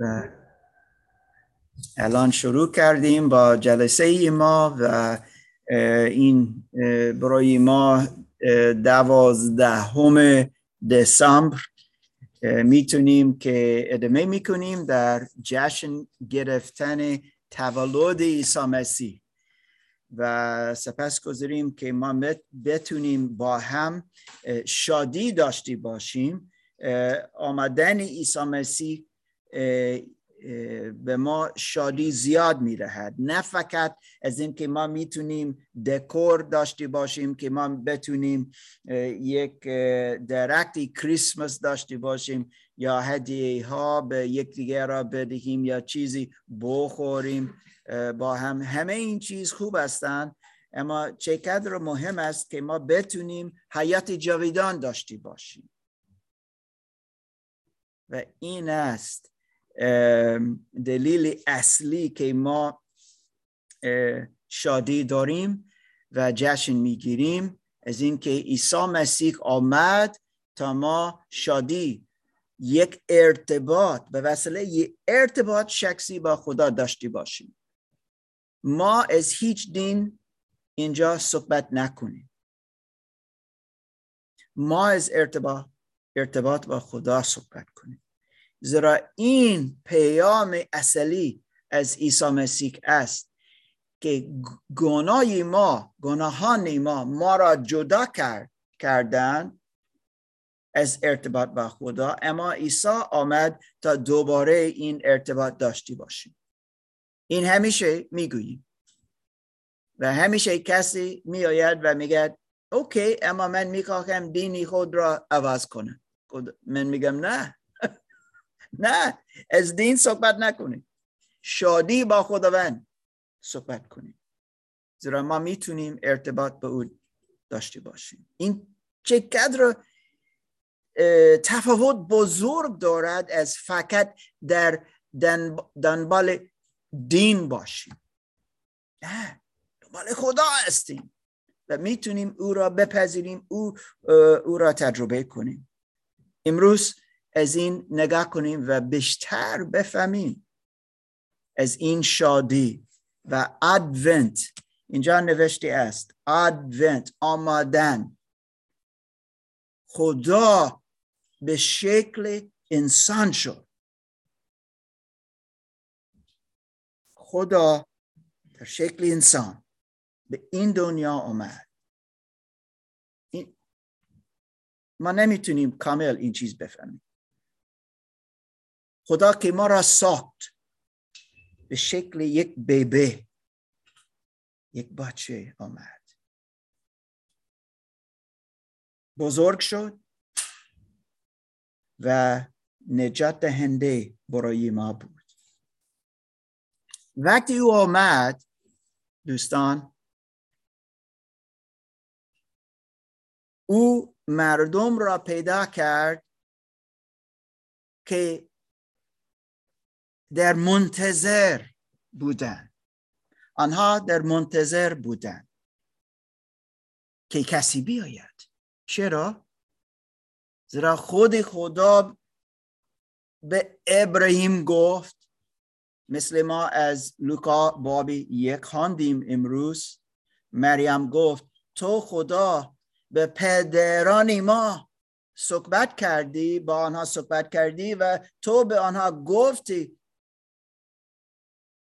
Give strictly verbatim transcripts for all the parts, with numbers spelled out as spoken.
و الان شروع کردیم با جلسه ای ما و این برای ما دوازدهم دسامبر میتونیم که ادامه میکنیم در جشن گرفتن تولد عیسی مسیح و سپاسگزاریم که ما بتونیم با هم شادی داشتی باشیم. آمدن عیسی مسیح به ما شادی زیاد می‌دهد، نه فقط از این که ما میتونیم دکور داشتی باشیم، که ما بتونیم یک درختی کریسمس داشتی باشیم یا هدیه ها به یک دیگر را بدهیم یا چیزی بخوریم با هم. همه این چیز خوب هستند، اما چقدر مهم است که ما بتونیم حیات جاودان داشتی باشیم. و این است دلیل اصلی که ما شادی داریم و جشن میگیریم، از اینکه عیسی مسیح آمد تا ما شادی، یک ارتباط به وسیله یک ارتباط شخصی با خدا داشتی باشیم. ما از هیچ دین اینجا صحبت نکنیم، ما از ارتباط ارتباط با خدا صحبت کنیم، زیرا این پیام اصلی از عیسی مسیح است که گناه ما، گناهان ما ما را جدا کرد کردند از ارتباط با خدا، اما عیسی آمد تا دوباره این ارتباط داشتی باشیم. این همیشه میگوییم و همیشه کسی میآید و میگه اوکی، اما من میخواهم دینی خود را عوض کنم. من میگم نه نه، از دین صحبت نکنید، شادی با خداوند صحبت کنید، زیرا ما میتونیم ارتباط با او داشته باشیم. این چقدر تفاوت بزرگ دارد از فقط در دنبال دین باشیم. نه، دنبال خدا هستیم و میتونیم او را بپذیریم، او او را تجربه کنیم. امروز از این نگاه کنیم و بیشتر بفهمیم از این شادی و ادونت. اینجا نوشته است ادونت، آمدن خدا به شکل انسان شد. خدا در شکل انسان به این دنیا آمد. این... ما نمیتونیم کامل این چیز بفهمیم. خدا که ما را ساخت به شکل یک بیبی، یک بچه آمد، بزرگ شد و نجات دهنده برای ما بود. وقتی او آمد دوستان، او مردم را پیدا کرد که در منتظر بودن، آنها در منتظر بودن که کسی بیاید. چرا؟ زیرا خود خدا به ابراهیم گفت، مثل ما از لوقا بابی یک خواندیم امروز، مریم گفت تو خدا به پدران ما صحبت کردی، با آنها صحبت کردی و تو به آنها گفتی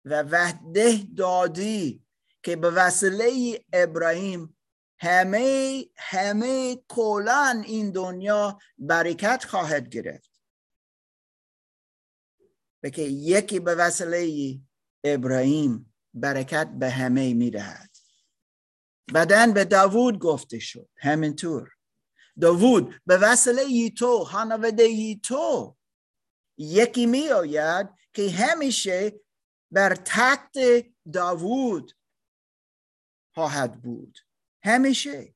و وعده دادی که به وسیله ابراهیم همه همه کلان این دنیا برکت خواهد گرفت. بلکه یکی به وسیله ابراهیم برکت به همه می‌دهد. بعدن به داوود گفته شد همینطور، داوود به وسیله تو، خانواده تو یکی می آید که همیشه بر تخت داوود خواهد بود، همیشه.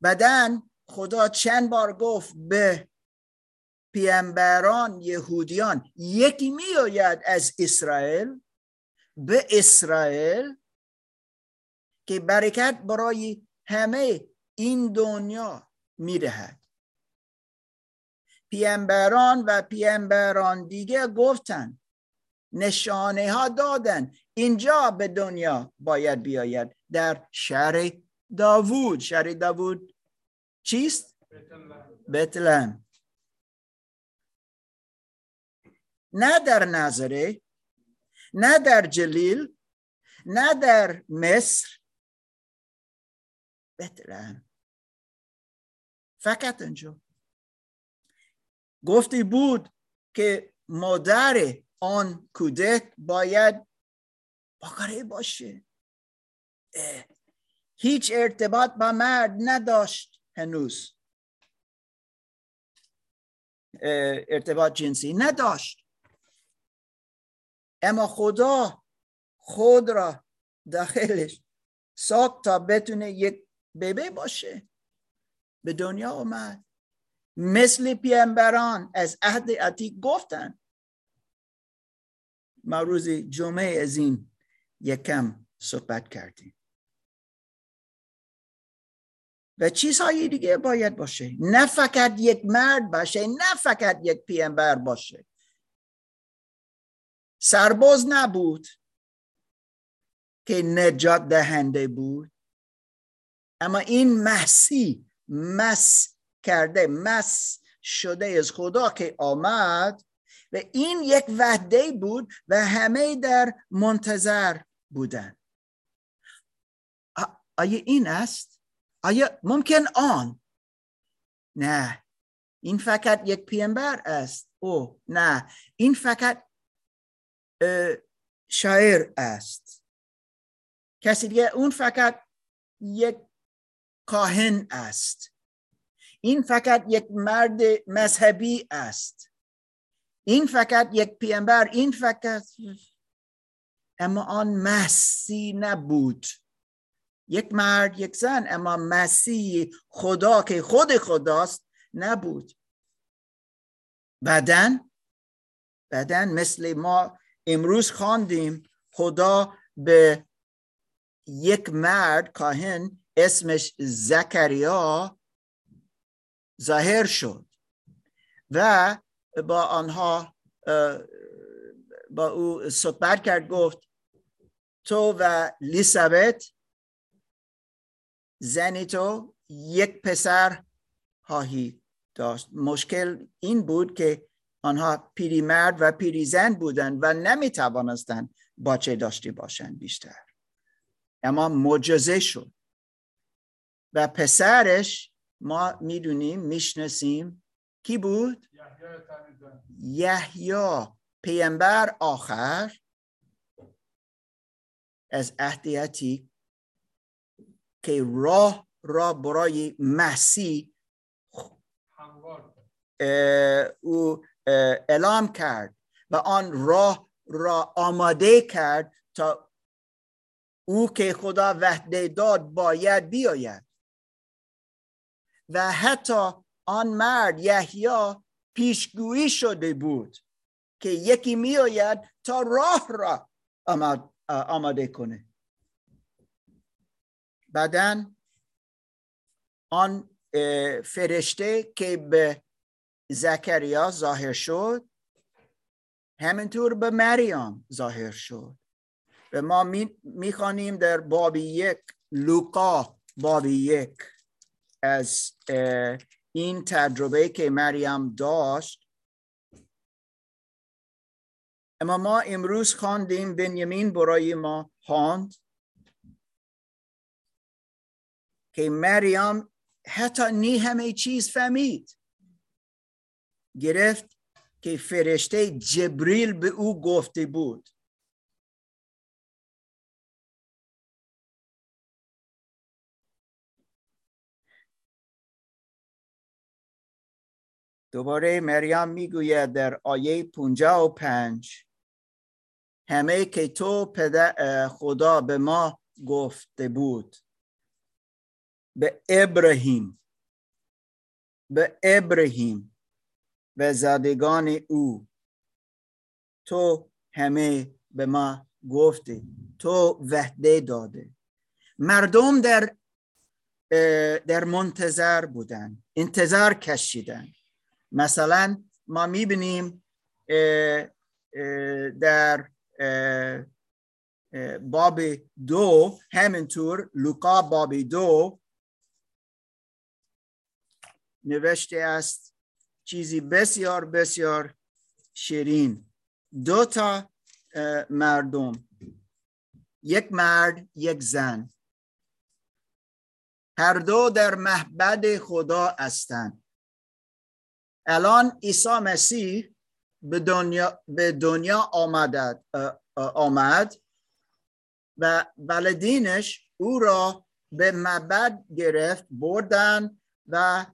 بعدن خدا چند بار گفت به پیامبران یهودیان یکی می آید از اسرائیل، به اسرائیل که برکت برای همه این دنیا می‌دهد. پیامبران و پیامبران دیگه گفتن، نشانه ها دادن، اینجا به دنیا باید بیاید در شهر داوود. شهر داوود چیست؟ بتلاهم. نه در ناصرت، نه در جلیل، نه در مصر، بتلاهم، فقط اونجا. گفتی بود که مادر آن کودک باید باکره باشه. هیچ ارتباط با مرد نداشت، هنوز ارتباط جنسی نداشت، اما خدا خود را داخلش ساخت تا بتونه یک بیبی باشه. به دنیا آمد مثل پیامبران از عهد عتیق گفتن. ما روز جمعه از این یکم صحبت کردیم و چیزهای دیگه باید باشه، نه فقط یک مرد باشه، نه فقط یک پیامبر باشه. سرباز نبود که نجات دهنده بود، اما این مسیح مس کرده، مس شده از خدا که آمد و این یک وعده بود و همه در منتظر بودن. آیا این است؟ آیا ممکن آن؟ نه، این فقط یک پیامبر است. او نه، این فقط شاعر است. کسی دیگه، اون فقط یک کاهن است. این فقط یک مرد مذهبی است. این فقط یک پیامبر، این فقط، اما آن مسیح نبود. یک مرد، یک زن، اما مسیح خدا که خود خداست نبود. بعداً بعداً مثل ما امروز خواندیم، خدا به یک مرد کاهن اسمش زکریا ظاهر شد و با آنها با او صحبت کرد، گفت تو و لیسابت زن تو یک پسر خواهی داشت. مشکل این بود که آنها پیری مرد و پیری زن بودند و نمی توانستند بچه داشته باشند بیشتر، اما معجزه شد و پسرش ما میدونیم، میشناسیم، کی بود؟ یحیی، پیامبر آخر از عهد عتیق که راه را برای مسیح او اعلام کرد و آن راه را آماده کرد تا او که خدا وعده داد باید بیاید. و حتی آن مرد یحیی پیشگویی شده بود که یکی می آید تا راه را آمد، آماده کنه. بعداً آن فرشته که به زکریا ظاهر شد همینطور به مریم ظاهر شد و ما می, می خوانیم در باب یک، لوقا باب یک، از این تجربه که مریم داشت. اما ما امروز خواندیم، بنیامین برای ما خواند که مریم حتی نی همه چیز فهمید، گرفت که فرشته جبریل به او گفته بود. دوباره مریم میگوید در آیه پنجاه و پنج، همه که تو پدر خدا به ما گفته بود، به ابراهیم به ابراهیم و زادگان او تو همه به ما گفته، تو وعده داده. مردم در در منتظر بودن، انتظار کشیدن. مثلا ما میبینیم در باب دو، همینطور لوقا باب دو نوشته است چیزی بسیار بسیار شیرین. دو تا مردم، یک مرد یک زن، هر دو در معبد خدا هستند. الان عیسی مسیح به دنیا به دنیا آمد آمد و والدینش او را به معبد گرفت بردن و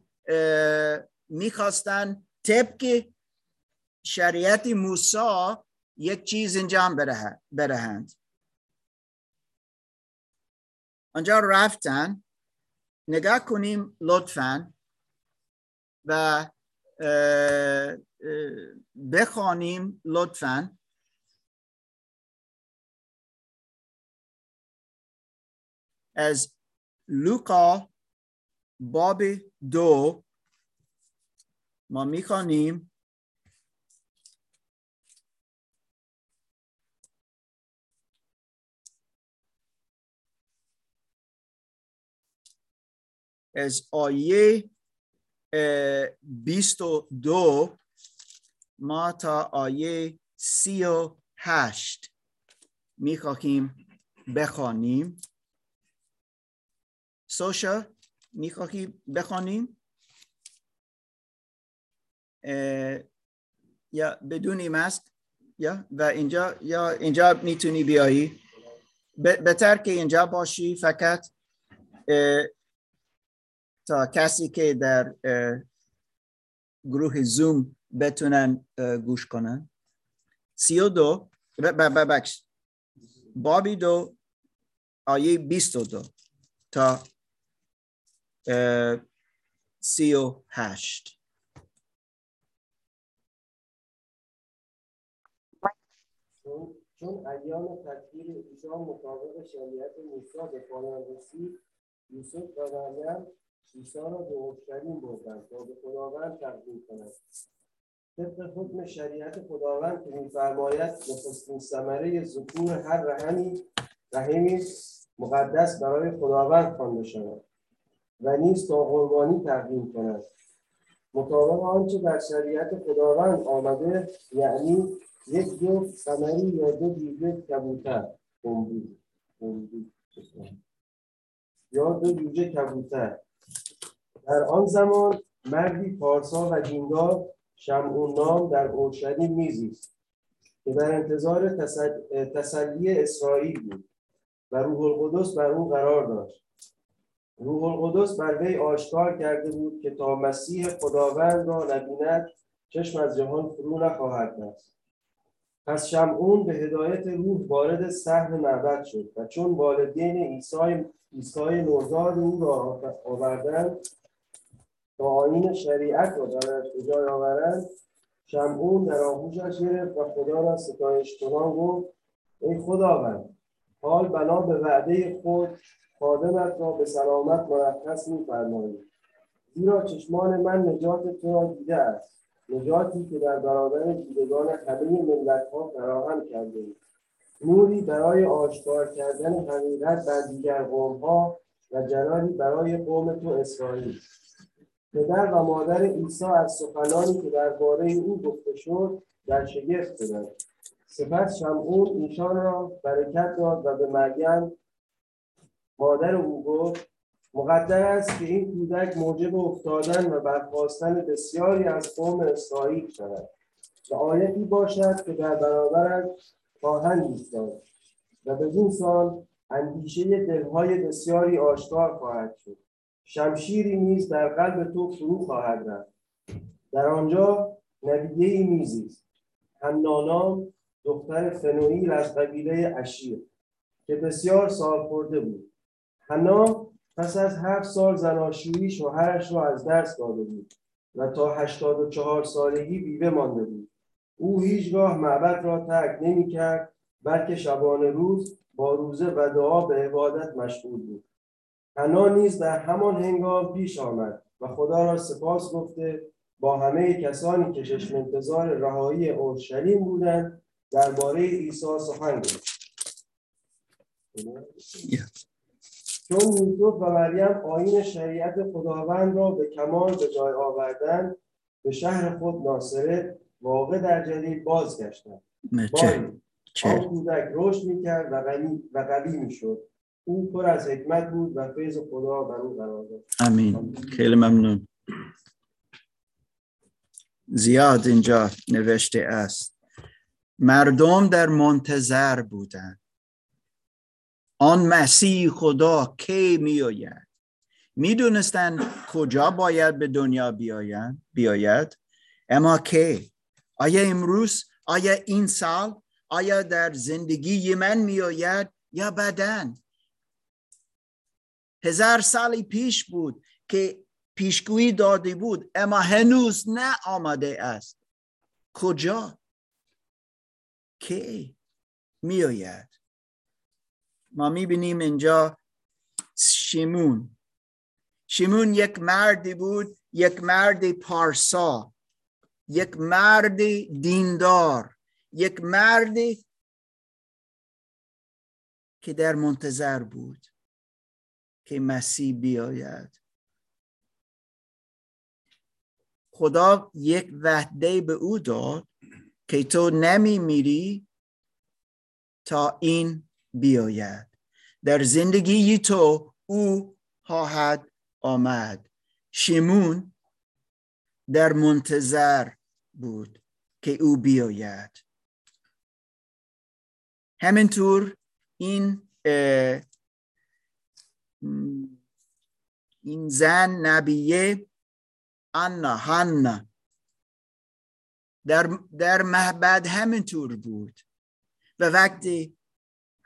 میخواستن طبق شریعت موسی یک چیز انجام بدهند. آنجا رفتن، نگاه کنیم لطفاً و بخوانیم لطفاً از لوقا باب دو. ما میخوانیم از آیه بیست و دو ما تا آیه سی و هشت میخواهیم بخوانیم. سوشا میخواهیم بخوانیم یا بدون ماسک یا و اینجا یا اینجا میتونی بیایی، بهتر که اینجا باشی فقط تا کسی که در گروه زوم بتونن گوش کنن. سی و دو ببخش بابی دو آیه بیست و دو تا سی و هشت. چون ایام تکبیر عیسی مطابق شریعت موسی به پایان رسید، یوسف و مریم عیسی را به اورشلیم بردند تا به خداوند تقدیم کنند. طبق حکم شریعت خداوند که می‌فرماید نخستین ثمره ذکور هر رحمی رحمی مقدس برای خداوند خوانده شود و نیز تا قربانی تقدیم کند. مطابق آنچه در شریعت خداوند آمده، یعنی یک دو ثمری یا دو بیجه کبوتر قمری یا دو بیجه کبوتر. در آن زمان مردی پارسا و دیندار شمعون نام در اورشلیم میزیست که در انتظار تسل... تسلی اسرائیل بود و روح القدس بر او قرار داشت. روح القدس بر وی آشکار کرده بود که تا مسیح خداوند را نبیند چشم از جهان فرو نخواهد بست. پس شمعون به هدایت روح وارد صحن معبد شد و چون والدین عیسی عیسی نوزاد او را آوردند تا آیین شریعت را در جای آورند، شمعون در آغوشش گرفت و خدا را ستایش کنان گفت: ای خداوند، حال بنا به وعده خود خادمت را به سلامت مرخص می‌فرمایی، زیرا چشمان من نجات تو را دیده است، نجاتی که در برابر دیدگان همه ملت‌ها فراهم کرده اید، نوری برای آشکار کردن حقیقت بر دیگر قوم‌ها و جلالی برای قوم تو اسرائیل. پدر و مادر عیسی از سخنانی که درباره او گفته شد در شگفت شدند. سپس شمعون ایشان را برکت داد و به مریم مادر او گفت: مقدر است که این کودک موجب افتادن و برخاستن بسیاری از قوم اسرائیل شود و آیتی باشد که در برابرش خواهند ایستاد و بدین سان اندیشه دلهای بسیاری آشکار خواهد شد. شمشیری نیز در قلب تو فرو خواهد رفت. در آنجا نبیه‌ای میزیست، حنا نام دختر فنوئیل از قبیله اشیر که بسیار سالخورده بود. حنا پس از هفت سال زناشویی شوهرش را از دست داده بود و تا هشتاد و چهار سالگی بیوه مانده بود. او هیچگاه معبد را ترک نمی کرد، بلکه شبانه روز با روزه و دعا به عبادت مشغول بود. حنا نیز در همان هنگام پیش آمد و خدا را سپاس گفته با همه کسانی که چشم انتظار رهایی اورشلیم بودند درباره عیسی سخن گفت. چون یوسف و مریم آیین شریعت خداوند را به کمال به جای آوردند، به شهر خود ناصرت واقع در جلیل بازگشتند. آن کودک رشد میکرد و غنی و قوی میشد. او پر از حکمت بود و فیض خدا بر او قرار داشت. آمین. خیلی ممنون. زیاد اینجا نوشته است مردم در منتظر بودند. آن مسیح خدا کی می آید؟ می دونستن کجا باید به دنیا بیاید بیاید اما کی؟ آیا امروز؟ آیا این سال؟ آیا در زندگی من می آید یا بعداً؟ هزار سالی پیش بود که پیشگویی داده بود اما هنوز نه آمده است. کجا؟ کی می آید؟ ما می بینیم اینجا شمعون. شمعون یک مردی بود، یک مرد پارسا، یک مرد دیندار، یک مرد که در منتظر بود که مسیح بیاید. خدا یک وعده به او داد که تو نمی میری تا این بیاید. در زندگی تو او خواهد آمد. شمعون در منتظر بود که او بیاید. همینطور این این زن نبیه حنا حنا در در معبد همینطور بود و وقتی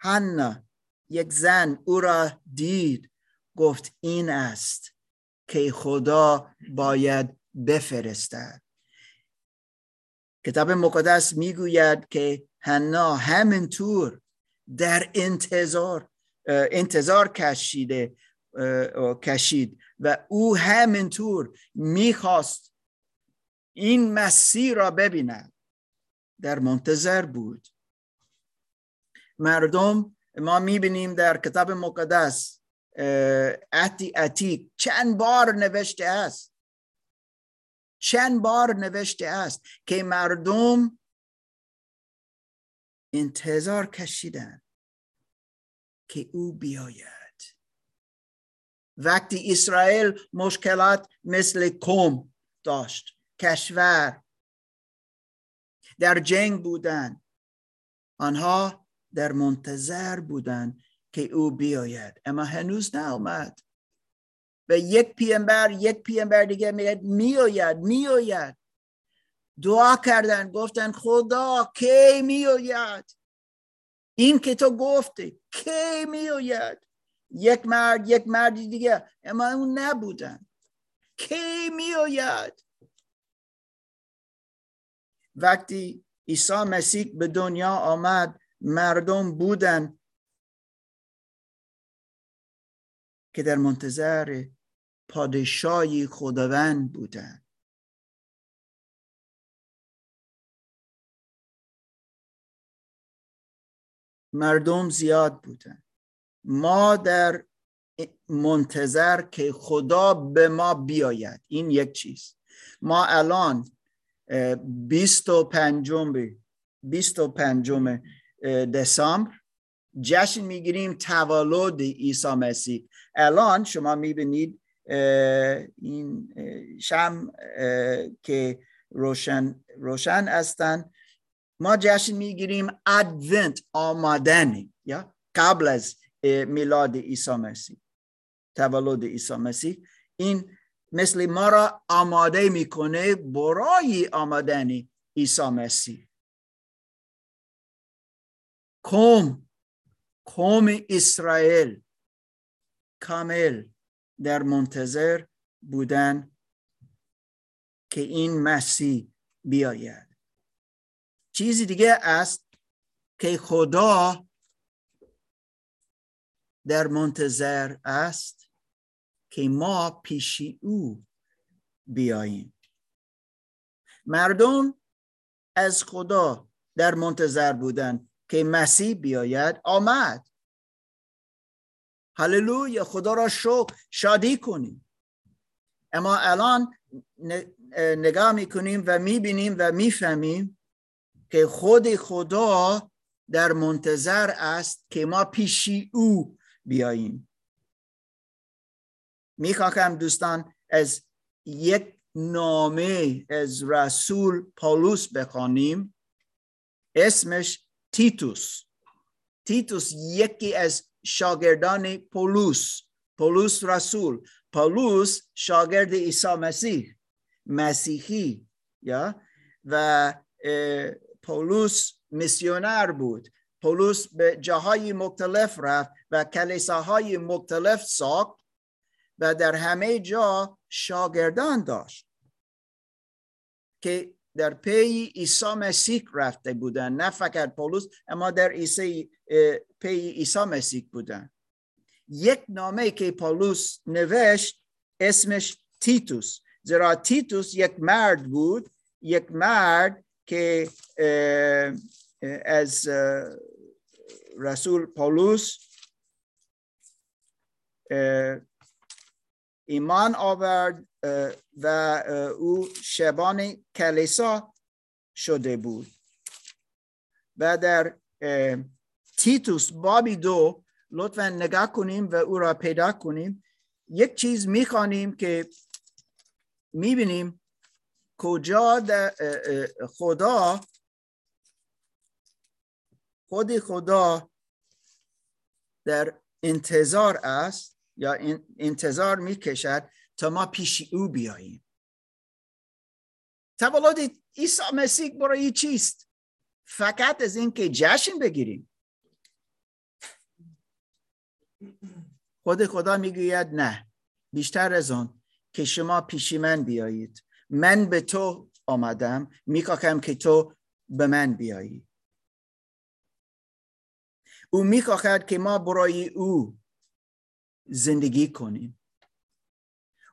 حنا یک زن او را دید گفت این است که خدا باید بفرستد. کتاب مقدس میگوید که حنا همینطور در انتظار انتظار کشیده کشید و او همینطور میخواست این مسیح را ببیند. در منتظر بود مردم. ما میبینیم در کتاب مقدس عهد عتیق چند بار نوشته است چند بار نوشته است که مردم انتظار کشیدند که او بیاید. وقتی اسرائیل مشکلات مثل قوم داشت، کشور در جنگ بودند، آنها در منتظر بودند که او بیاید اما هنوز نیامد. و یک پیامبر یک پیامبر دیگه میگه میآید میآید. دعا کردند، گفتند خدا کی میآید؟ این که تو گفتی کی میآید؟ یک مرد یک مردی دیگه اما اون نبودن. کی می آید؟ وقتی عیسی مسیح به دنیا آمد مردم بودن که در منتظر پادشاهی خداوند بودن. مردم زیاد بودن. ما در منتظر که خدا به ما بیاید. این یک چیز. ما الان بیست و پنجم بیست و پنجم دسامبر جشن میگیریم تولد عیسی مسیح. الان شما میبینید این شمع که روشن روشن هستند. ما جشن میگیریم ادونت، آمدنی، یا قبل از میلاد عیسی مسیح، تولد عیسی مسیح. این مثل ما را آماده میکنه برای آمدن عیسی مسیح. قوم قوم اسرائیل کامل در منتظر بودن که این مسیح بیاید. چیزی دیگه است که خدا در منتظر است که ما پیش او بیاییم. مردم از خدا در منتظر بودند که مسیح بیاید، آمد. هللویا، خدا را شکر، شادی کنیم. اما الان نگاه میکنیم و میبینیم و میفهمیم که خود خدا در منتظر است که ما پیشی او بیاییم. میخواهم دوستان از یک نامه از رسول پولوس بخوانیم، اسمش تیتوس. تیتوس یکی از شاگردان پولوس، پولوس رسول. پولوس شاگرد عیسی مسیح، مسیحی، یا و پولوس میسیونر بود. پولوس به جاهای مختلف رفت و کلیساهای مختلف ساخت و در همه جا شاگردان داشت که در پی عیسی مسیح رفته بودن، نه فقط پولوس، اما در عیسی پی عیسی مسیح بودن. یک نامه که پولوس نوشت اسمش تیتوس، زیرا تیتوس یک مرد بود، یک مرد که از رسول پولوس ایمان آورد و او شبان کلیسا شده بود. و در تیتوس بابی دو لطفاً نگاه کنیم و او را پیدا کنیم. یک چیز می‌خوانیم که می‌بینیم کجا خدا خود خدا در انتظار است، یا انتظار می‌کشد تا ما پیش او بیاییم. تولد عیسی مسیح برای چیست؟ فقط از اینکه جشن بگیریم. خود خدا میگوید نه، بیشتر از آن که شما پیش من بیایید. من به تو آمدم، میخواهم که تو به من بیایی. او میخواهد که ما برای او زندگی کنیم.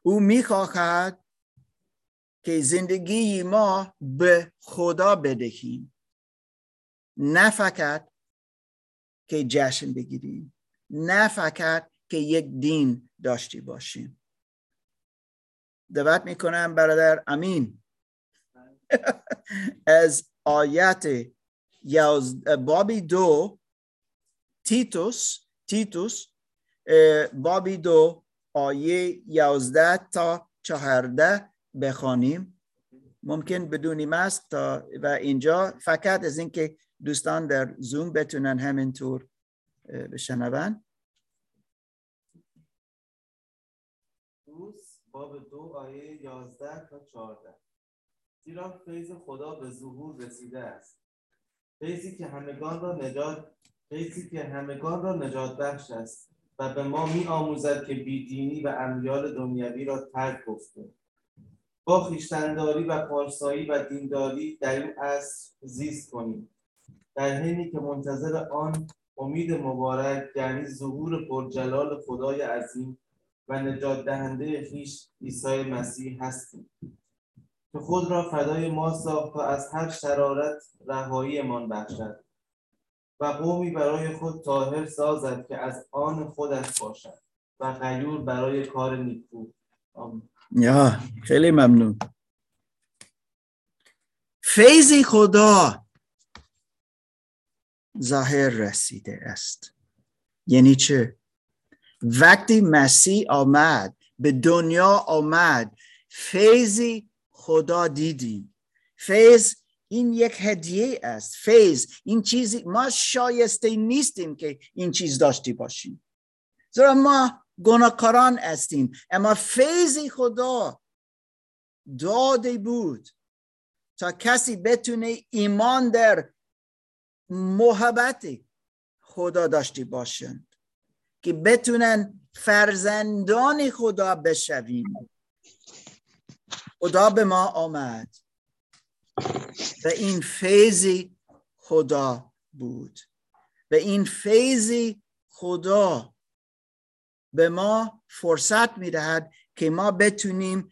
او میخواهد که زندگی ما به خدا بدهیم، نه فقط که جشن بگیریم، نه فقط که یک دین داشتی باشیم. دعوت میکنم برادر امین از آیت بابی دو، تیتوس، تیتوس بابی دو آیه یازده تا چهارده بخوانیم. ممکن بدونی مست و اینجا فقط از اینکه دوستان در زوم بتونن همینطور بشنون. باب دو آیه یازده تا چهارده. زیرا فیض خدا به ظهور رسیده است، فیضی که همگان را نجات فیضی که همگان را نجات بخش است و به ما می آموزد که بیدینی و امیال دنیوی را ترک گفتیم، با خویشتنداری و پارسایی و دینداری در این عصر زیست کنیم، در حینی که منتظر آن امید مبارک، یعنی ظهور پرجلال خدای عظیم و نجات دهنده خویش عیسی مسیح هستیم، که خود را فدای ما ساخت تا از هر شرارت رهاییمان بخشد و قومی برای خود طاهر سازد که از آن خودش باشد و غیور برای کار نیکو. آمین. یا خیلی ممنون. فیض خدا ظاهر رسیده است. یعنی چه؟ وقتی مسیح آمد، به دنیا آمد، فیض خدا دیدیم. فیض این یک هدیه است. فیض این چیزی ما شایسته نیستیم که این چیز داشتی باشیم، زیرا ما گناهکاران هستیم، اما فیض خدا داده بود تا کسی بتونه ایمان در محبت خدا داشتی باشند، که بتونن فرزندان خدا بشویم. خدا به ما آمد و این فیضی خدا بود و این فیضی خدا به ما فرصت میدهد که ما بتونیم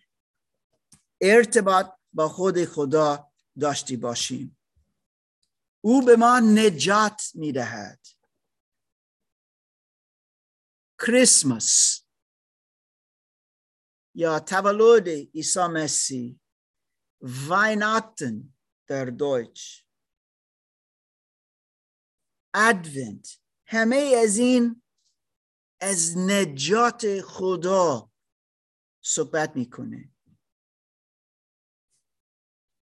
ارتباط با خود خدا داشتی باشیم. او به ما نجات می دهد. کریسمس یا تولد عیسی مسیح، ویناتن در دویچ، ادونت، همه از این از نجات خدا صحبت می کنه.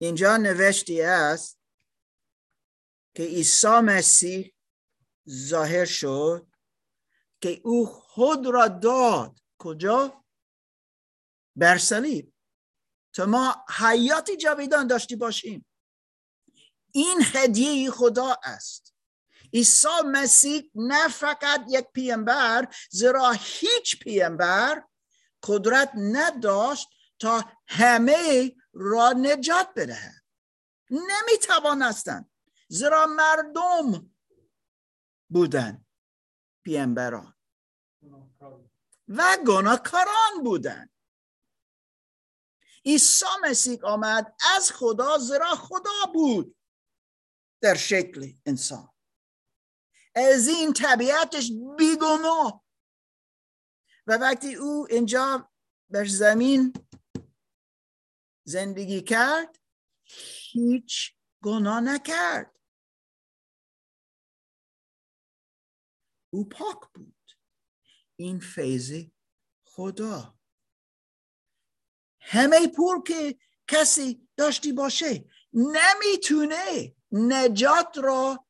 اینجا نوشته است که عیسی مسیح ظاهر شد که او خود را داد. کجا؟ بر صلیب. تا ما حیات جاودان داشتی باشیم. این هدیه خدا است. عیسی مسیح نه فقط یک پیامبر، زیرا هیچ پیامبر قدرت نداشت تا همه را نجات بدهد. نمیتوانستند، زیرا مردم بودند، پیامبران و گناهکاران بودند. عیسی مسیح آمد از خدا، زیرا خدا بود در شکل انسان. از این طبیعتش بیگناه. و وقتی او اینجا بر زمین زندگی کرد، هیچ گناه نکرد. او پاک بود. این فیض خدا. همه پور که کسی داشتی باشه نمیتونه نجات را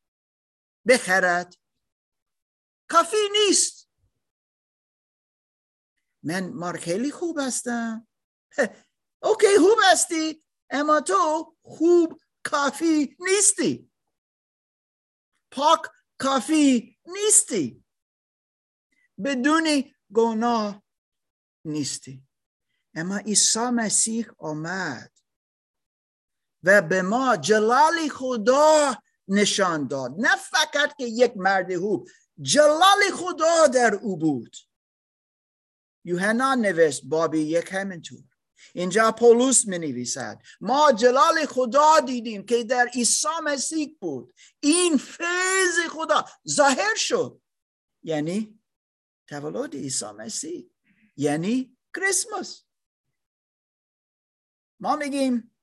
بخرد. کافی نیست. من مارکلی خوب هستم. اوکی خوب هستی، اما تو خوب کافی نیستی. پاک کافی نیستی. بدون گناه نیستی. اما عیسی مسیح آمد و به ما جلال خدا نشان داد. نه فقط که یک مرد خوب، جلال خدا در او بود. یوحنان نوشت، بابی یک همینطور. اینجا پولوس می نویسد، ما جلال خدا دیدیم که در عیسی مسیح بود. این فیض خدا ظاهر شد، یعنی تولد عیسی مسیح، یعنی کریسمس. ما میگیم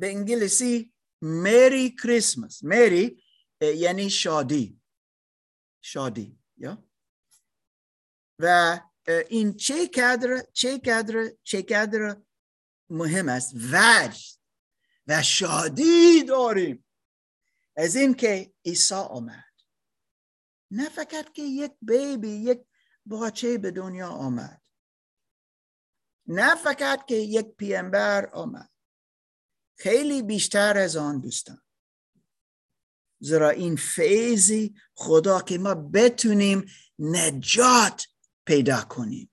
به انگلیسی مری کریسمس. مری یعنی شادی، شادی یا و این چه کادر چه کادر چه کادر مهم است. وجد و شادی داریم از این که عیسی آمد. نه فقط که یک بیبی، یک بچه به دنیا آمد. نه فقط که یک پیامبر آمد. خیلی بیشتر از آن دوستان. زیرا این فیض خدا که ما بتونیم نجات پیدا کنیم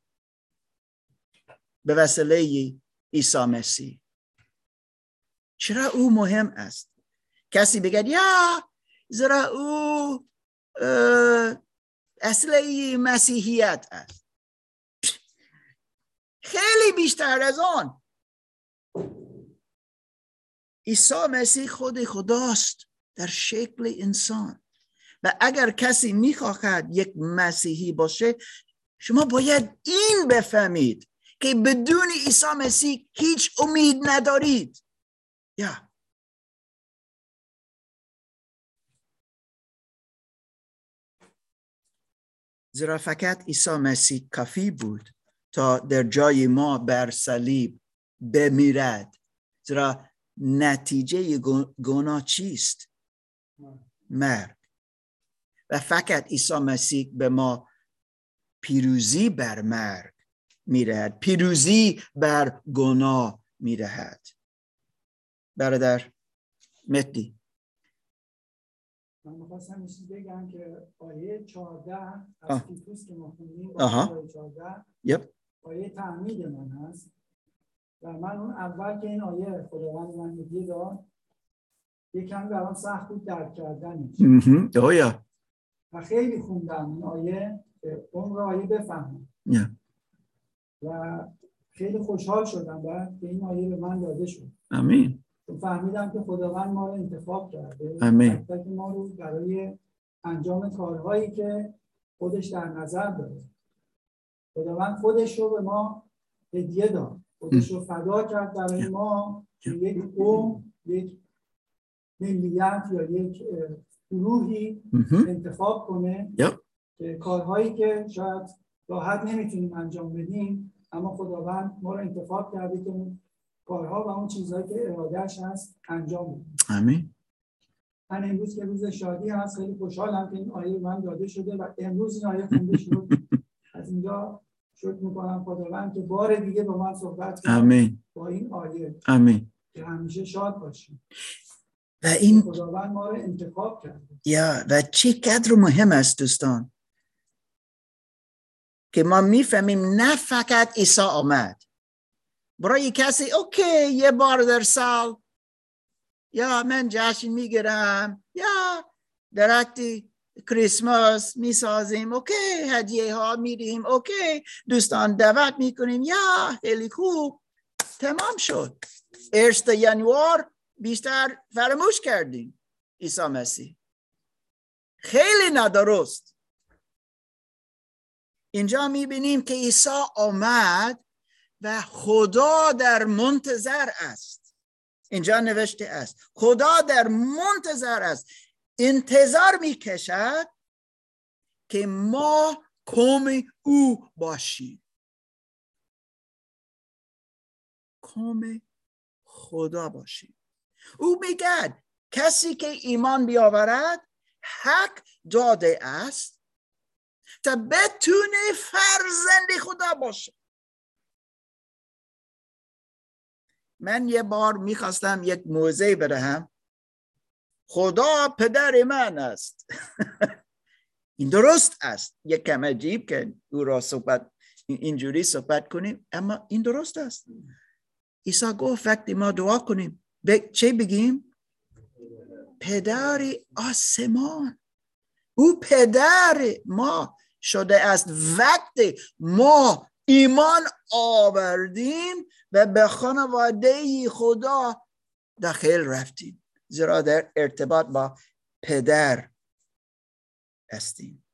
به وسیله عیسی مسیح. چرا او مهم است؟ کسی بگه یا زیرا او اصل مسیحیت است. خیلی بیشتر از آن. عیسی مسیح خود خداست در شکل انسان. و اگر کسی میخواهد یک مسیحی باشه، شما باید این بفهمید که بدون عیسی مسیح هیچ امید ندارید. یا زیرا فقط عیسی مسیح کافی بود تا در جای ما بر صلیب بمیرد. زیرا نتیجه گناه چیست؟ مرگ. و فقط عیسی مسیح به ما پیروزی بر مرگ میدهد، پیروزی بر گناه میدهد. برادر مهدی، من میخواستم چیزی بگم که آیه چهارده از تیتوس که ما خوندیم، آیه چهارده یپ آیه تعمید من هست. و من اون اول که این آیه خداوند من هدیه داد، یکم برام سخت بود درک کردنش. آیا و خیلی خوندم این آیه، اون رو آیه بفهمم. و خیلی خوشحال شدم بعد که این آیه به من داده شد. آمین. فهمیدم که خداوند ما رو انتخاب کرده. آمین. که ما رو برای انجام کارهایی که خودش در نظر داره. خداوند خودش رو به ما هدیه داد. خودش رو فدا کرد برای ما که یک قوم، یک ملیت یا یک گروهی انتخاب کنه که کارهایی که شاید راحت نمیتونیم انجام بدیم، اما خداوند ما رو انتخاب کرده که اون کارها و اون چیزهایی که ارادهش هست انجام بدیم. آمین. من امروز که روز شادی هست خیلی خوشحالم که این آیه من داده شده و امروز این آیه خونده شد. از اینجا شکر میکنم خداوند که بار دیگه با من صحبت کرد. آمین. با این آیه. آمین. که همیشه شاد باشیم. و این خداوند ما رو انتخاب کرده. یا و چقدر مهم است دوستان که ما میفهمیم نه فقط عیسی آمد برای کسی اوکی یه بار در سال یا من جشن میگیرم یا درختی کریسمس میسازیم، اوکی هدیه ها میدیم، اوکی دوستان دعوت میکنیم، یا خیلی خوب تمام شد. ارست ینوار بیشتر فراموش کردیم عیسی مسیح. خیلی نادرست. اینجا میبینیم که عیسی آمد و خدا در منتظر است. اینجا نوشته است خدا در منتظر است، انتظار میکشد که ما قوم او باشیم، قوم خدا باشیم. او میگه کسی که ایمان بیاورد حق داده است تا بتونه فرزند خدا باشه. من یه بار میخواستم یک موزه بدهم، خدا پدر من است. این درست است، یک کم عجیب که او را صحبت اینجوری صحبت کنیم، اما این درست است. عیسی گفت وقتی ما دعا کنیم ب... چه بگیم؟ پدر آسمان. او پدر ما شده است. وقتی ما ایمان آوردیم و به خانواده خدا داخل رفتیم، زیرا در ارتباط با پدر هستیم.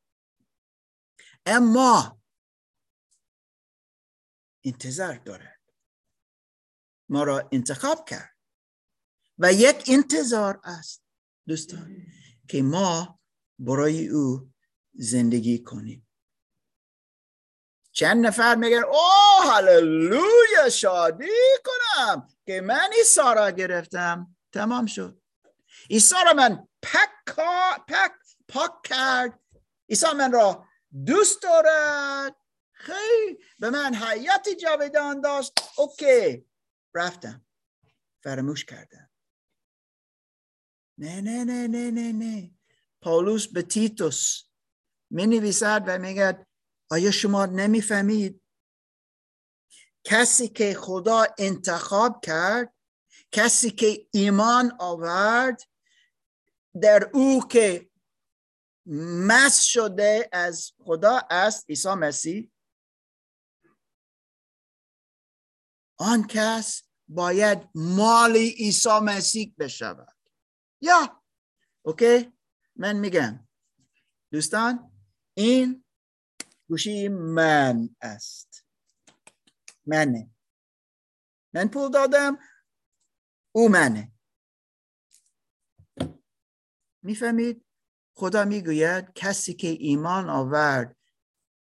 اما انتظار دارد، ما را انتخاب کرد و یک انتظار است دوستان که ما برای او زندگی کنیم. چند نفر میگن اوه هللویا شادی کنم که من عیسی را گرفتم. تمام شد. عیسی را من پاک پاک پاک کرد. عیسی من را دوست دارد. خیلی به من حیات جاودان داشت. اوکی رفتم، فراموش کردم. نه نه نه نه نه نه. پولوس به تیتوس می نویسد و میگه آیا شما نمیفهمید کسی که خدا انتخاب کرد، کسی که ایمان آورد در او که مس شده از خدا است عیسی مسیح، آن کس باید مال عیسی مسیح بشود؟ یا اوکی من میگم دوستان این گوشی من است، منه، من پول دادم، او منه. میفهمید؟ خدا میگوید کسی که ایمان آورد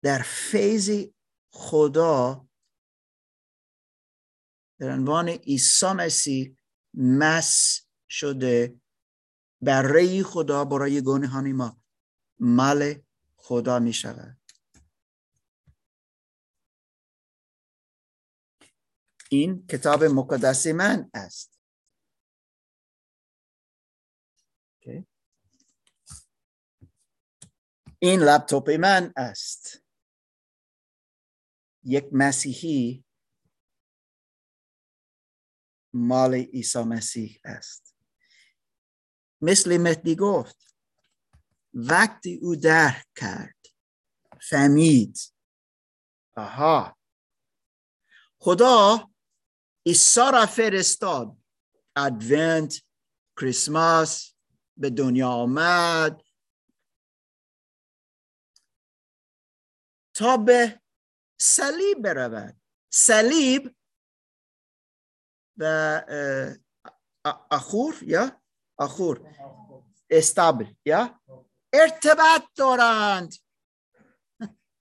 در فیض خدا در عنوان عیسی مسیح مس شده، برای خدا، برای گناهان ما مال خدا می شود. این کتاب مقدس من است. این لپتاپ من است. یک مسیحی مال عیسی مسیح است. مثل مهدی گفت وقتی او درک کرد، فهمید آها خدا عیسی را فرستاد. ادونت، کریسمس، به دنیا آمد تا به صلیب برود. صلیب به اخور یا اخور استابل یا ارتباط دارند،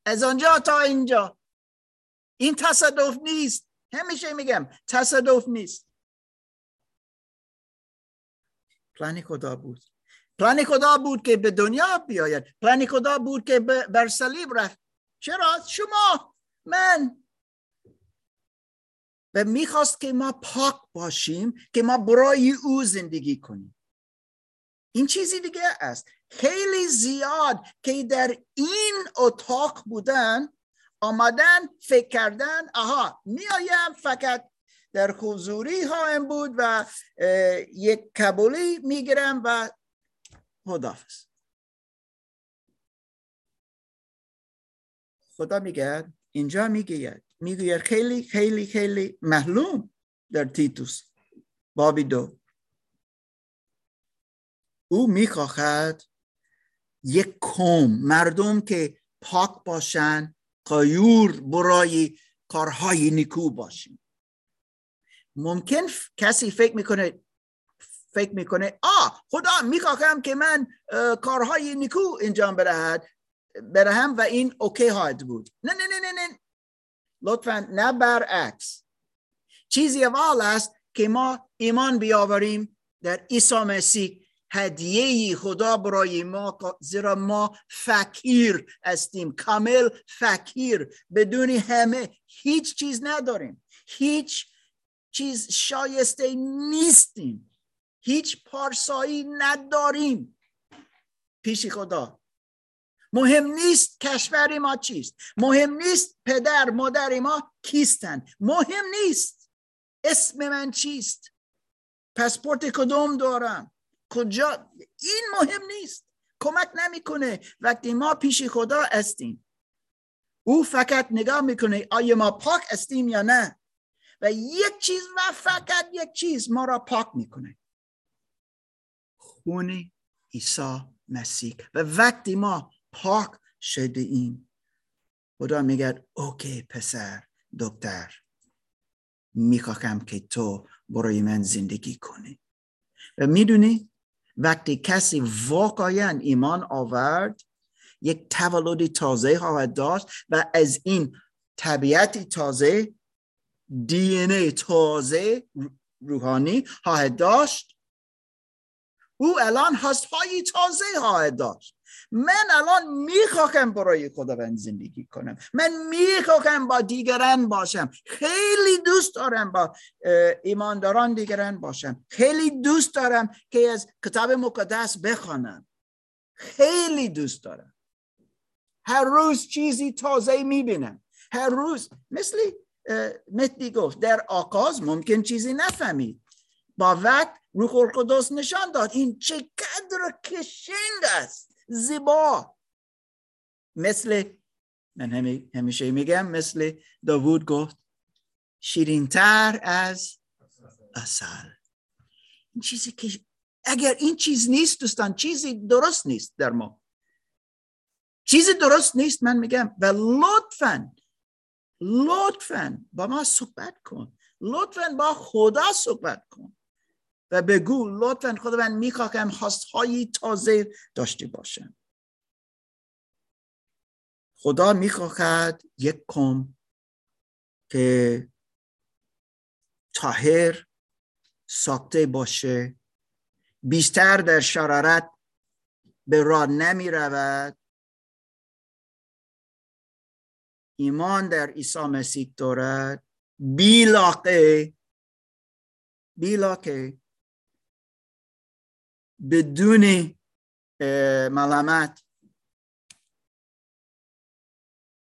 از آنجا تا اینجا. این تصادف نیست. همیشه میگم تصادف نیست. پلان خدا بود. پلان خدا بود که به دنیا بیاید. پلان خدا بود که بر صلیب رفت. چرا؟ شما، من. و میخواست که ما پاک باشیم، که ما برای او زندگی کنیم. این چیزی دیگه است. خیلی زیاد که در این اتاق بودن، آمدن، فکر کردن، آها میایم فقط در حضوری هایم بود و یک کبولی میگیرم و خداحافظ. خدا میگه اینجا میگه میگه خیلی خیلی خیلی معلوم در تیتوس باب دو، او میخواهد یک قوم، مردم که پاک باشن، قیور برای کارهای نیکو باشن. ممکن کسی فکر میکنه فکر میکنه آه خدا میخواهم که من کارهای نیکو انجام بدهد برهم و این اوکی هاید بود. نه نه نه نه لطفا نه برعکس. چیزی اول است که ما ایمان بیاوریم در عیسی مسیح، هدیه خدا برای ما، زیرا ما فقیر هستیم، کامل فقیر، بدون همه هیچ چیز نداریم، هیچ چیز شایسته نیستیم، هیچ پارسایی نداریم پیش خدا. مهم نیست کشور ما چیست، مهم نیست پدر مادر ما کیستن، مهم نیست اسم من چیست، پاسپورت کدوم دارم، کجا، این مهم نیست، کمک نمیکنه وقتی ما پیش خدا هستیم. او فقط نگاه میکنه آیا ما پاک هستیم یا نه، و یک چیز و فقط یک چیز ما را پاک میکنه، خون عیسی مسیح. و وقتی ما پاک شده این، خدا میگه اوکی پسر دکتر، میخواهم که تو برای من زندگی کنی. و میدونی وقتی کسی واقعا ایمان آورد، یک تولد تازه خواهد داشت و از این طبیعت تازه، دی ان ای تازه روحانی خواهد داشت. او الان هستهای تازه خواهد داشت. من الان میخواهم برای خداوند زندگی کنم، من میخواهم با دیگران باشم، خیلی دوست دارم با ایمانداران دیگران باشم، خیلی دوست دارم که از کتاب مقدس بخوانم، خیلی دوست دارم. هر روز چیزی تازه میبینم، هر روز. مثل مهدی گفت در آغاز ممکن چیزی نفهمید، با وقت روح القدس نشان داد این چقدر کشنگ است، زیبا. مثل من همی، همیشه میگم، مثل داوود گفت شیرین‌تر از عسل. این چیزی که اگر این چیز نیست دوستان، چیزی درست نیست در ما، چیزی درست نیست. من میگم و لطفاً لطفاً با ما صحبت کن، لطفاً با خدا صحبت کن و بگو لطفاً خدا من میخواهم خواستهای تازه داشته باشم. خدا میخواهد یک قوم که طاهر ساخته باشه، بیشتر در شرارت به راه نمی رود، ایمان در عیسی مسیح دارد، بی‌لاقه بی‌لاقه بدون ملامت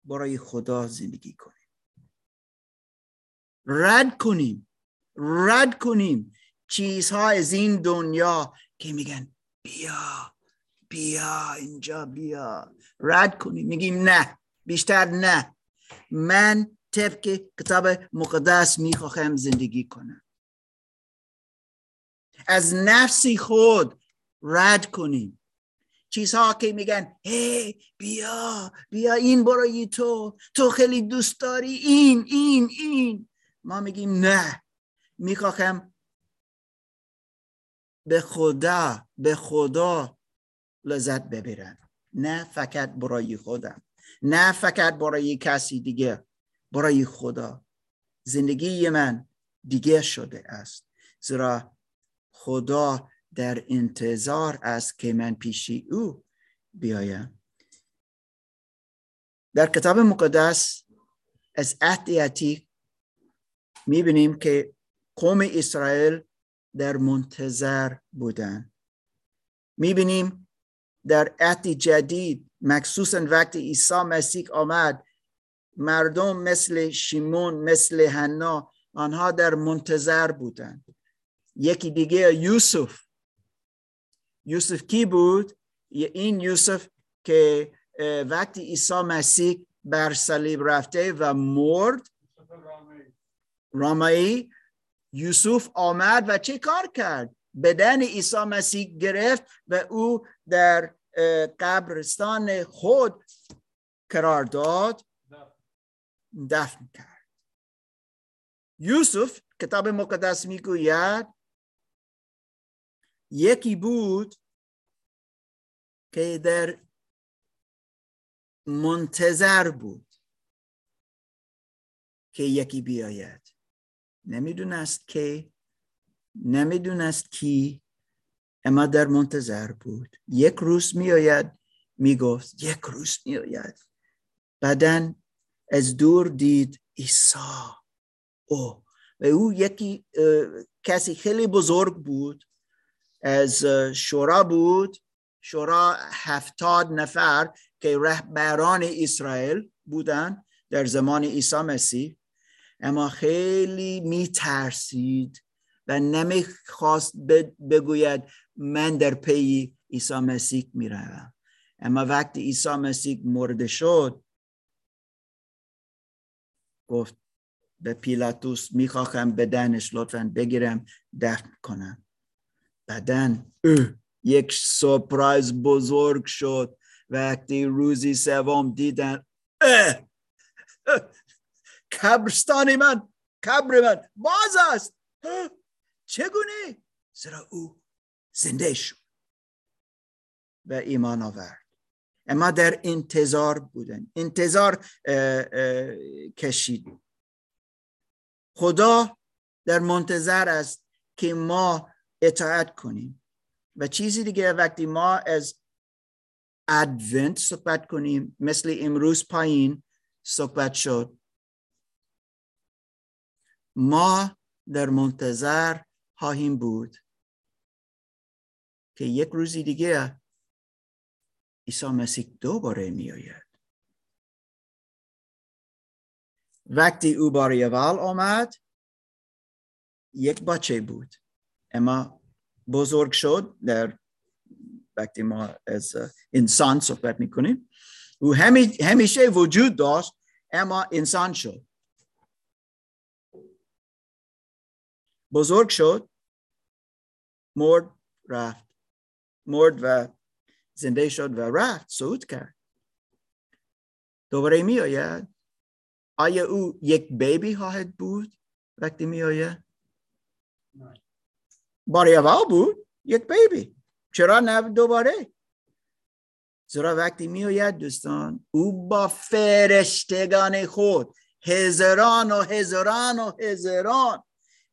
برای خدا زندگی کنیم. رد کنیم رد کنیم چیزها از این دنیا که میگن بیا بیا اینجا بیا. رد کنیم، میگیم نه، بیشتر نه. من طبق کتاب مقدس میخواهم زندگی کنم. از نفسی خود رد کنیم چیزها که میگن هی hey, بیا بیا این برای تو، تو خیلی دوست داری این این این. ما میگیم نه، میخواهم به خدا به خدا لذت ببرم، نه فقط برای خودم، نه فقط برای کسی دیگه، برای خدا. زندگی من دیگه شده است، زیرا خدا در انتظار است که من پیشی او بیایم. در کتاب مقدس از عهد عتیق میبینیم که قوم اسرائیل در منتظر بودند. میبینیم در عهد جدید مخصوصا وقتی عیسی مسیح آمد، مردم مثل شمعون، مثل حنا، آنها در منتظر بودند. یکی دیگه یوسف. یوسف کی بود؟ این یوسف که وقتی عیسی مسیح بر صلیب رفته و مرد، رامایی یوسف آمد و چه کار کرد؟ بدن عیسی مسیح گرفت و او در قبرستان خود قرار داد، دفن کرد. یوسف کتاب مقدس میگوید یکی بود که در منتظر بود که یکی بیاید. نمیدونست که، نمیدونست کی، اما در منتظر بود. یک روز میآید، میگفت یک روز میآید. بعدن از دور دید عیسی او و او یکی کسی خیلی بزرگ بود، از شورا بود، شورا هفتاد نفر که رهبران اسرائیل بودند در زمان عیسی مسیح. اما خیلی میترسید و نمیخواست بگوید من در پی عیسی مسیح میروم. اما وقتی عیسی مسیح مرده شد، گفت به پیلاتوس میخواهم بدنش لطفاً بگیرم دفن کنم. بعدن یک سورپرایز بزرگ شد. وقتی روزی سوم دیدن اه! اه! قبرستان من، قبر من باز است. چگونه؟ زیرا او زنده شد و ایمان آورد. اما در انتظار بودن، انتظار اه اه کشید. خدا در منتظر است که ما اطاعت کنیم. و چیزی دیگه، وقتی ما از ادونت صحبت کنیم، مثل امروز پایین صحبت شد، ما در منتظر خواهیم بود که یک روزی دیگه عیسی مسیح دوباره می آید. وقتی او برای اول آمد یک بچه بود، اما بزرگ شد. در وقتی ما از انسان صحبت می کنیم، او همیشه وجود داشت اما انسان شد، بزرگ شد، مرد، رفت، مرد و زنده شد و رفت، صعود کرد. دوباره می آید. آیا او یک بیبی خواهد بود وقتی می آید؟ برای اول بود یک بیبی، چرا نه دوباره؟ زیرا وقتی می آید دوستان، او با فرشتگان خود، هزاران و هزاران و هزاران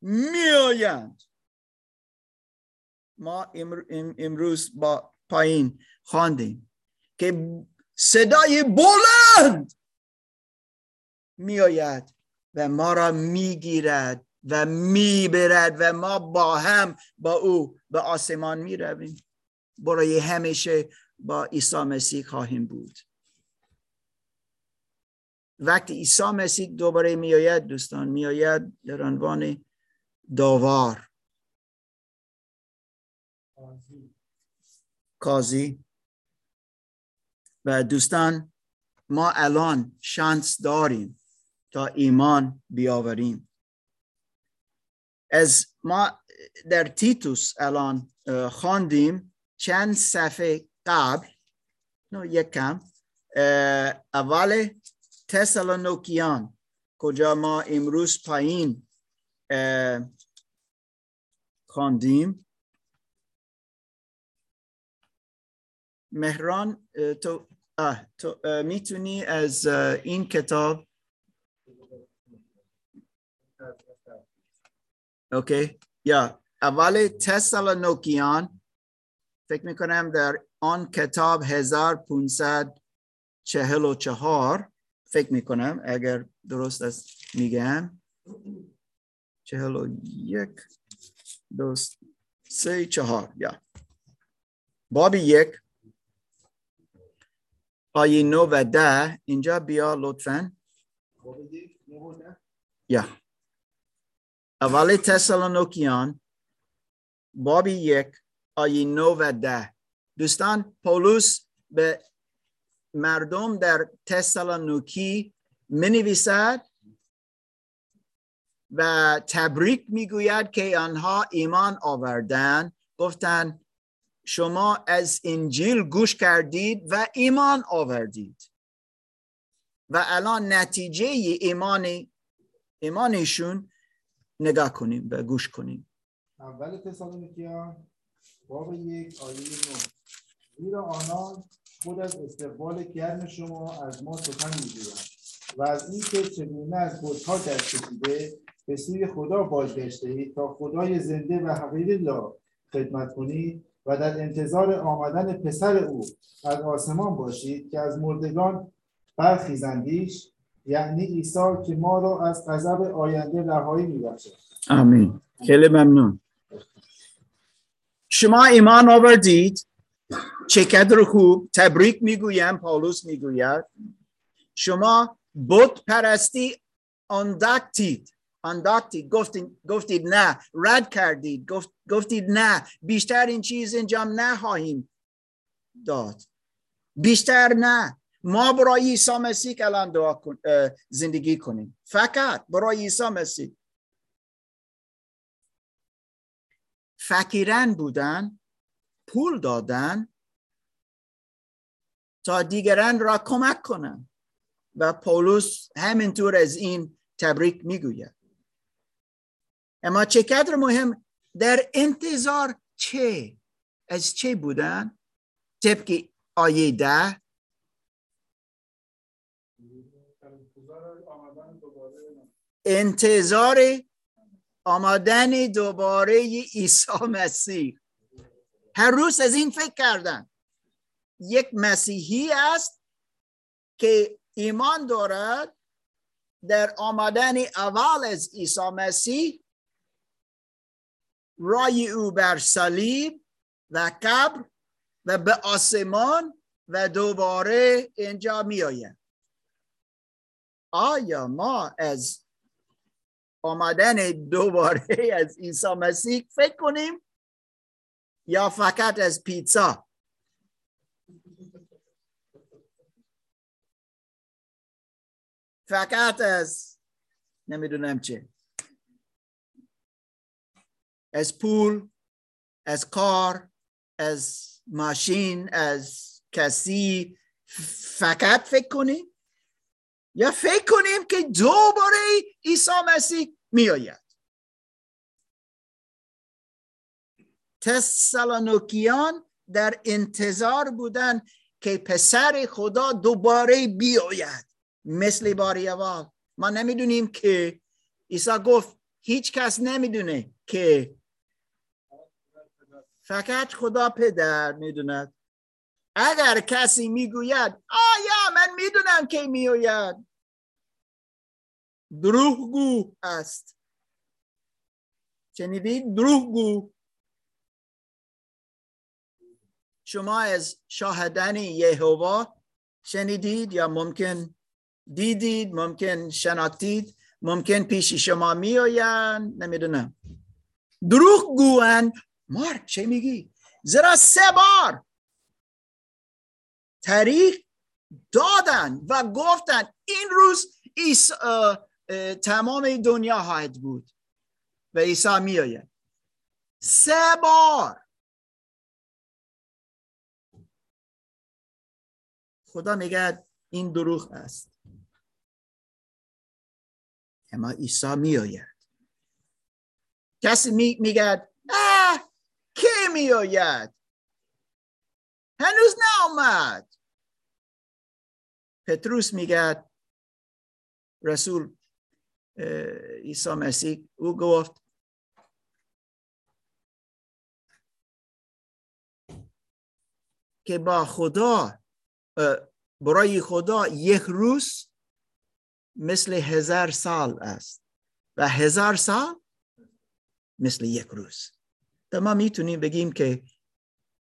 می آیند. ما امروز با پایین خواندیم که صدای بلند می آید و ما را می گیرد و می برد و ما با هم با او به آسمان می رویم. برای همیشه با عیسی مسیح خواهیم بود. وقتی عیسی مسیح دوباره می آید دوستان، می آید در عنوان داور، قاضی. و دوستان ما الان شانس داریم تا ایمان بیاوریم. از ما در تیتوس الان خواندیم چند صفحه قبل، نه یک کم، اول تسالونیکیان کجا ما امروز پایین خواندیم. مهران تو, تو میتونی از این کتاب اوکی یا اول تسالونیکیان، فکر میکنم در آن کتاب هزار و پانصد و چهل و چهار، فکر میکنم اگر درست است میگم، چهل و یک دوست سه چهار یا باب یک آیه نو و ده. اینجا بیا لطفاً. یا اول تسالونیکیان باب یک آیه نو و ده. دوستان، پولوس به مردم در تسالونیکی مینویسد و تبریک میگوید که آنها ایمان آوردند. گفتند شما از انجیل گوش کردید و ایمان آوردید و الان نتیجه ایمانی ایمانشون نگاه کنیم و گوش کنیم. اول تسالونیکیان باب یک آیه نه: زیرا آنان خود از استقبال گرم شما از ما سخن می‌گویند و از اینکه چگونه از بت‌ها درکشیده به سوی خدا بازگشته‌اید تا خدای زنده و حقیقی را خدمت کنید و در انتظار آمدن پسر او از آسمان باشید که از مردگان برخیزندیش، یعنی عیسی که ما را از غضب آینده رهایی می‌بخشد. آمین. خیلی ممنون. شما ایمان آوردید، چقدر خوب، تبریک میگویم. پولس میگوید شما بت پرستی انداختید، انداختید گفتید گفتید نه، رد کردید، گفت گفتید نه، بیشتر این چیز انجام نخواهیم داد، بیشتر نه. ما برای عیسی مسیح الان دعا کن، زندگی کنیم، فقط برای عیسی مسیح. فقیران بودن، پول دادن تا دیگران را کمک کنند و پولس همینطور از این تبریک میگوید. اما چقدر مهم، در انتظار چه؟ از چه بودن؟ طبق آیه ده، انتظار آمدن دوباره عیسی مسیح. هر روز از این فکر کردن یک مسیحی است که ایمان دارد در آمدن اول از عیسی مسیح، رای او بر صلیب و قبر و به آسمان و دوباره اینجا می آید. آیا ما از آمدن دوباره از عیسی مسیح فکر کنیم یا فقط از پیتزا؟ فقط از نمیدونم چه، از پول، از کار، از ماشین، از کسی فقط فکر کنیم یا فکر کنیم که دوباره عیسی مسیح می آید. تسالونیکیان در انتظار بودن که پسر خدا دوباره بیاید مثل باری اول. ما نمیدونیم که عیسی گفت هیچ کس نمیدونه، که فقط خدا پدر میدوند. اگر کسی میگوید آیا من میدونم که میآید، دروغگو است. شنیدید؟ دروغگو. شما از شاهدان یهوه شنیدید یا ممکن دیدید، ممکن شنیدید، ممکن پیش شما میآیند، نمیدونم. دروغگوان. مار چه میگی؟ زیرا سه بار تاریخ دادن و گفتن این روز ایس تمام دنیا حائط بود و عیسی می آید. سه بار خدا میگه این دروغ است، اما عیسی می آید. کسی میگه اه کی می آید؟ هنوز ناآمد. پطرس میگه رسول عیسی مسیح او گفت که با خدا برای خدا یک روز مثل هزار سال است و هزار سال مثل یک روز. تا ما میتونیم بگیم که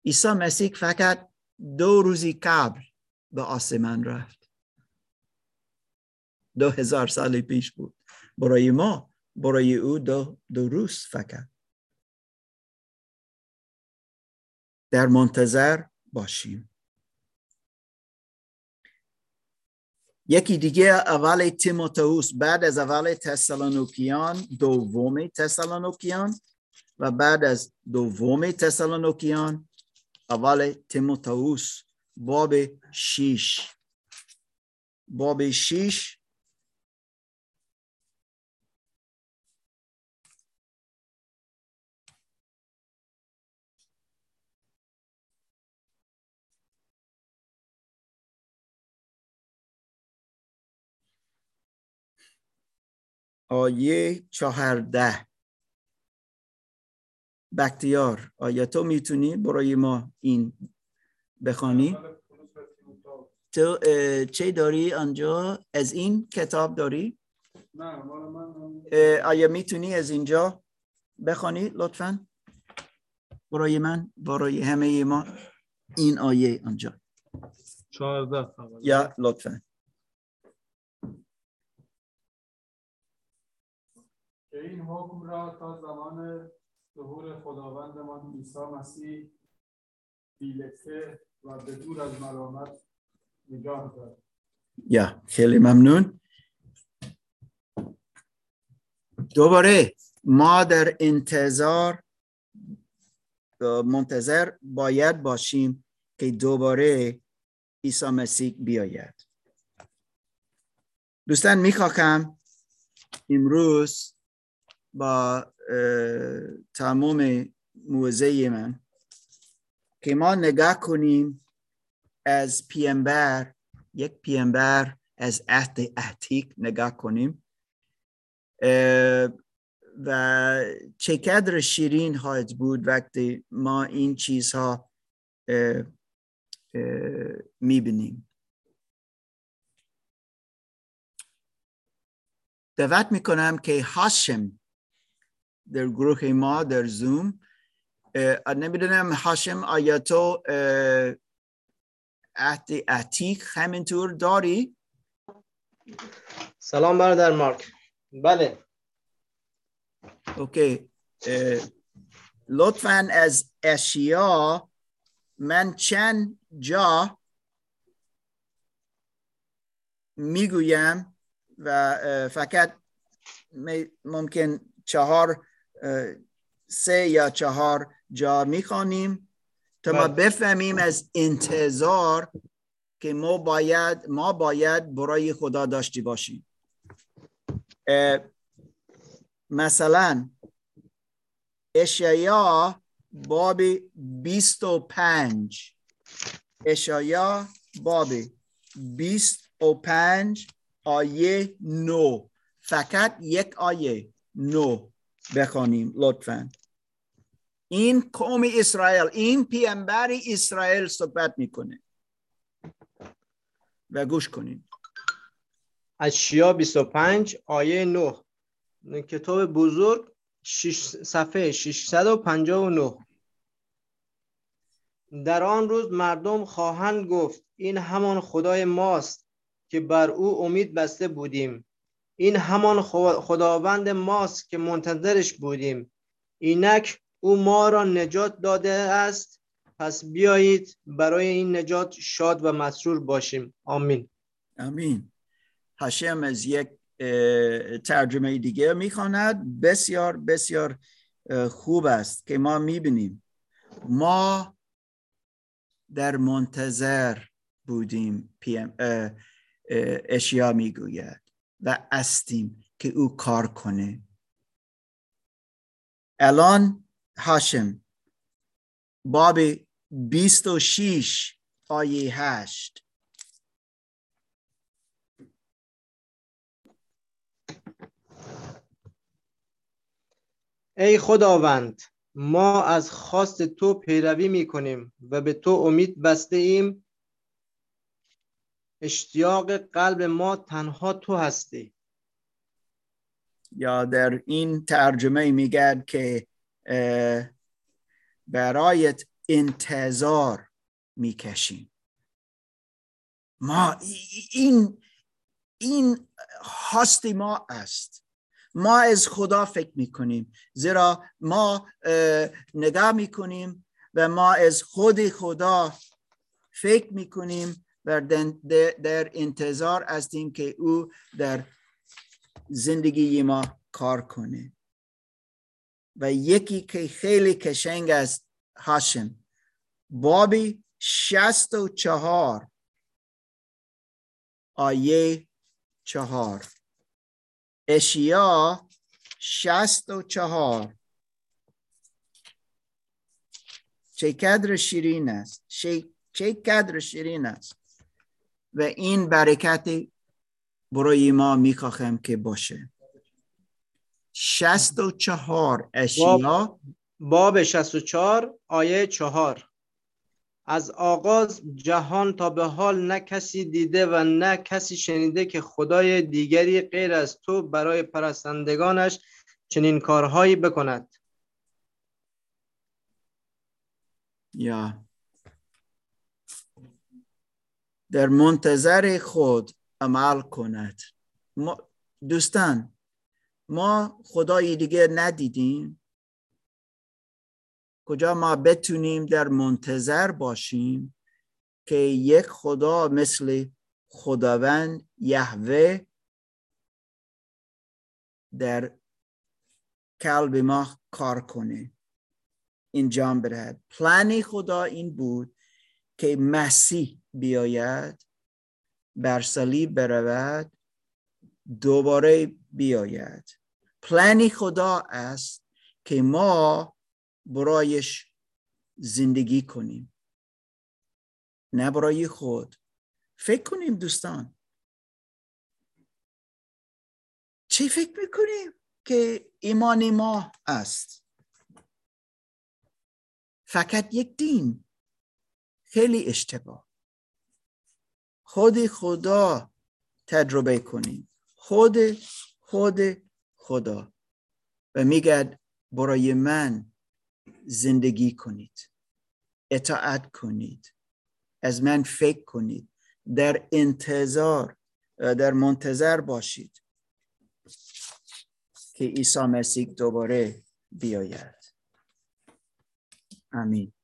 عیسی مسیح فقط دو روزی قبل به آسمان رفت، دو هزار سال پیش بود. برای ما، برای او دو, دو روز فقط. در منتظر باشیم. یکی دیگه اول تیموتائوس، بعد از اول تسالونیکیان دوم تسالونیکیان و بعد از دوم تسالونیکیان اول تیموتائوس باب شیش. باب شیش آیه چهارده. بختیار، آیا تو میتونی برای ما این بخوانی؟ تو چه داری آنجا؟ از این کتاب داری؟ آیا میتونی از اینجا بخوانی لطفاً برای من، برای همه ما این آیه آنجا چهارده یا لطفاً؟ که این حکم را تا زمان ظهور خداوندمان عیسی مسیح بی‌لکه و به دور از ملامت نگاه دارد. یا خیلی ممنون. دوباره ما در انتظار منتظر باید باشیم که دوباره عیسی مسیح بیاید. دوستان، میخواهم امروز با تمام موزه من که ما نگاه کنیم از پیامبر، یک پیامبر از عهد عتیق نگاه کنیم و چقدر شیرین حالت بود وقتی ما این چیزها میبینیم. دعوت میکنم که هاشم در گروه ما در زوم، نمیدونم هاشم آیا تو عهد عتیق همینطور داری؟ سلام برادر مارک. بله. اوکی. لطفاً از اشعیا من چند جا میگویم و فقط ممکن چهار سه یا چهار جا میخوانیم تا ما بفهمیم از انتظار که ما باید ما باید برای خدا داشتی باشیم. مثلا اشعیا باب بیست و پنج اشعیا باب بیست و پنج آیه نو، فقط یک آیه نو بخوانیم لطفاً. این قوم اسرائیل، این پیامبر اسرائیل صحبت میکنه و گوش کنیم. اشعیا بیست و پنج آیه نه، کتاب بزرگ صفحه ششصد و پنجاه و نه. در آن روز مردم خواهند گفت این همان خدای ماست که بر او امید بسته بودیم، این همان خداوند ماست که منتظرش بودیم، اینک او ما را نجات داده است، پس بیایید برای این نجات شاد و مسرور باشیم. آمین. آمین. هاشم از یک ترجمه دیگه میخواند. بسیار بسیار خوب است که ما میبینیم ما در منتظر بودیم. اشعیا میگوید و استیم که او کار کنه. الان هاشم باب بیست و شش آیه هشت ای خداوند ما از خواست تو پیروی میکنیم و به تو امید بسته ایم. اشتیاق قلب ما تنها تو هستی. یا در این ترجمه میگه که برایت انتظار میکشیم. ما این این هستی ما است. ما از خدا فکر میکنیم زیرا ما نگاه میکنیم و ما از خود خدا فکر میکنیم و در انتظار هستیم که او در زندگی ما کار کنه. و یکی که خیلی قشنگ است هاشم باب شصت و چهار آیه چهار اشعیا شصت و چهار چه قدر شیرین است، چه قدر شیرین است و این برکتی برای ما میخواهم که باشه. شصت و چهار اشعیا باب شصت و چهار آیه چهار از آغاز جهان تا به حال نه کسی دیده و نه کسی شنیده که خدای دیگری غیر از تو برای پرستندگانش چنین کارهایی بکند. یا در منتظر خود عمل کند. ما دوستان ما خدای دیگه ندیدیم. کجا ما بتونیم در منتظر باشیم که یک خدا مثل خداوند یهوه در قلب ما کار کنه، انجام بدهد. پلان خدا این بود که مسیح بیاید، بر صلیب برود، دوباره بیاید. پلان خدا است که ما برایش زندگی کنیم، نه برای خود. فکر کنیم دوستان، چی فکر میکنیم که ایمان ما است؟ فقط یک دین. خیلی اشتباه. خود خدا تجربه کنیم، خود خود خدا و میگه برای من زندگی کنید، اطاعت کنید، از من فکر کنید، در انتظار در منتظر باشید که عیسی مسیح دوباره بیاید. آمین.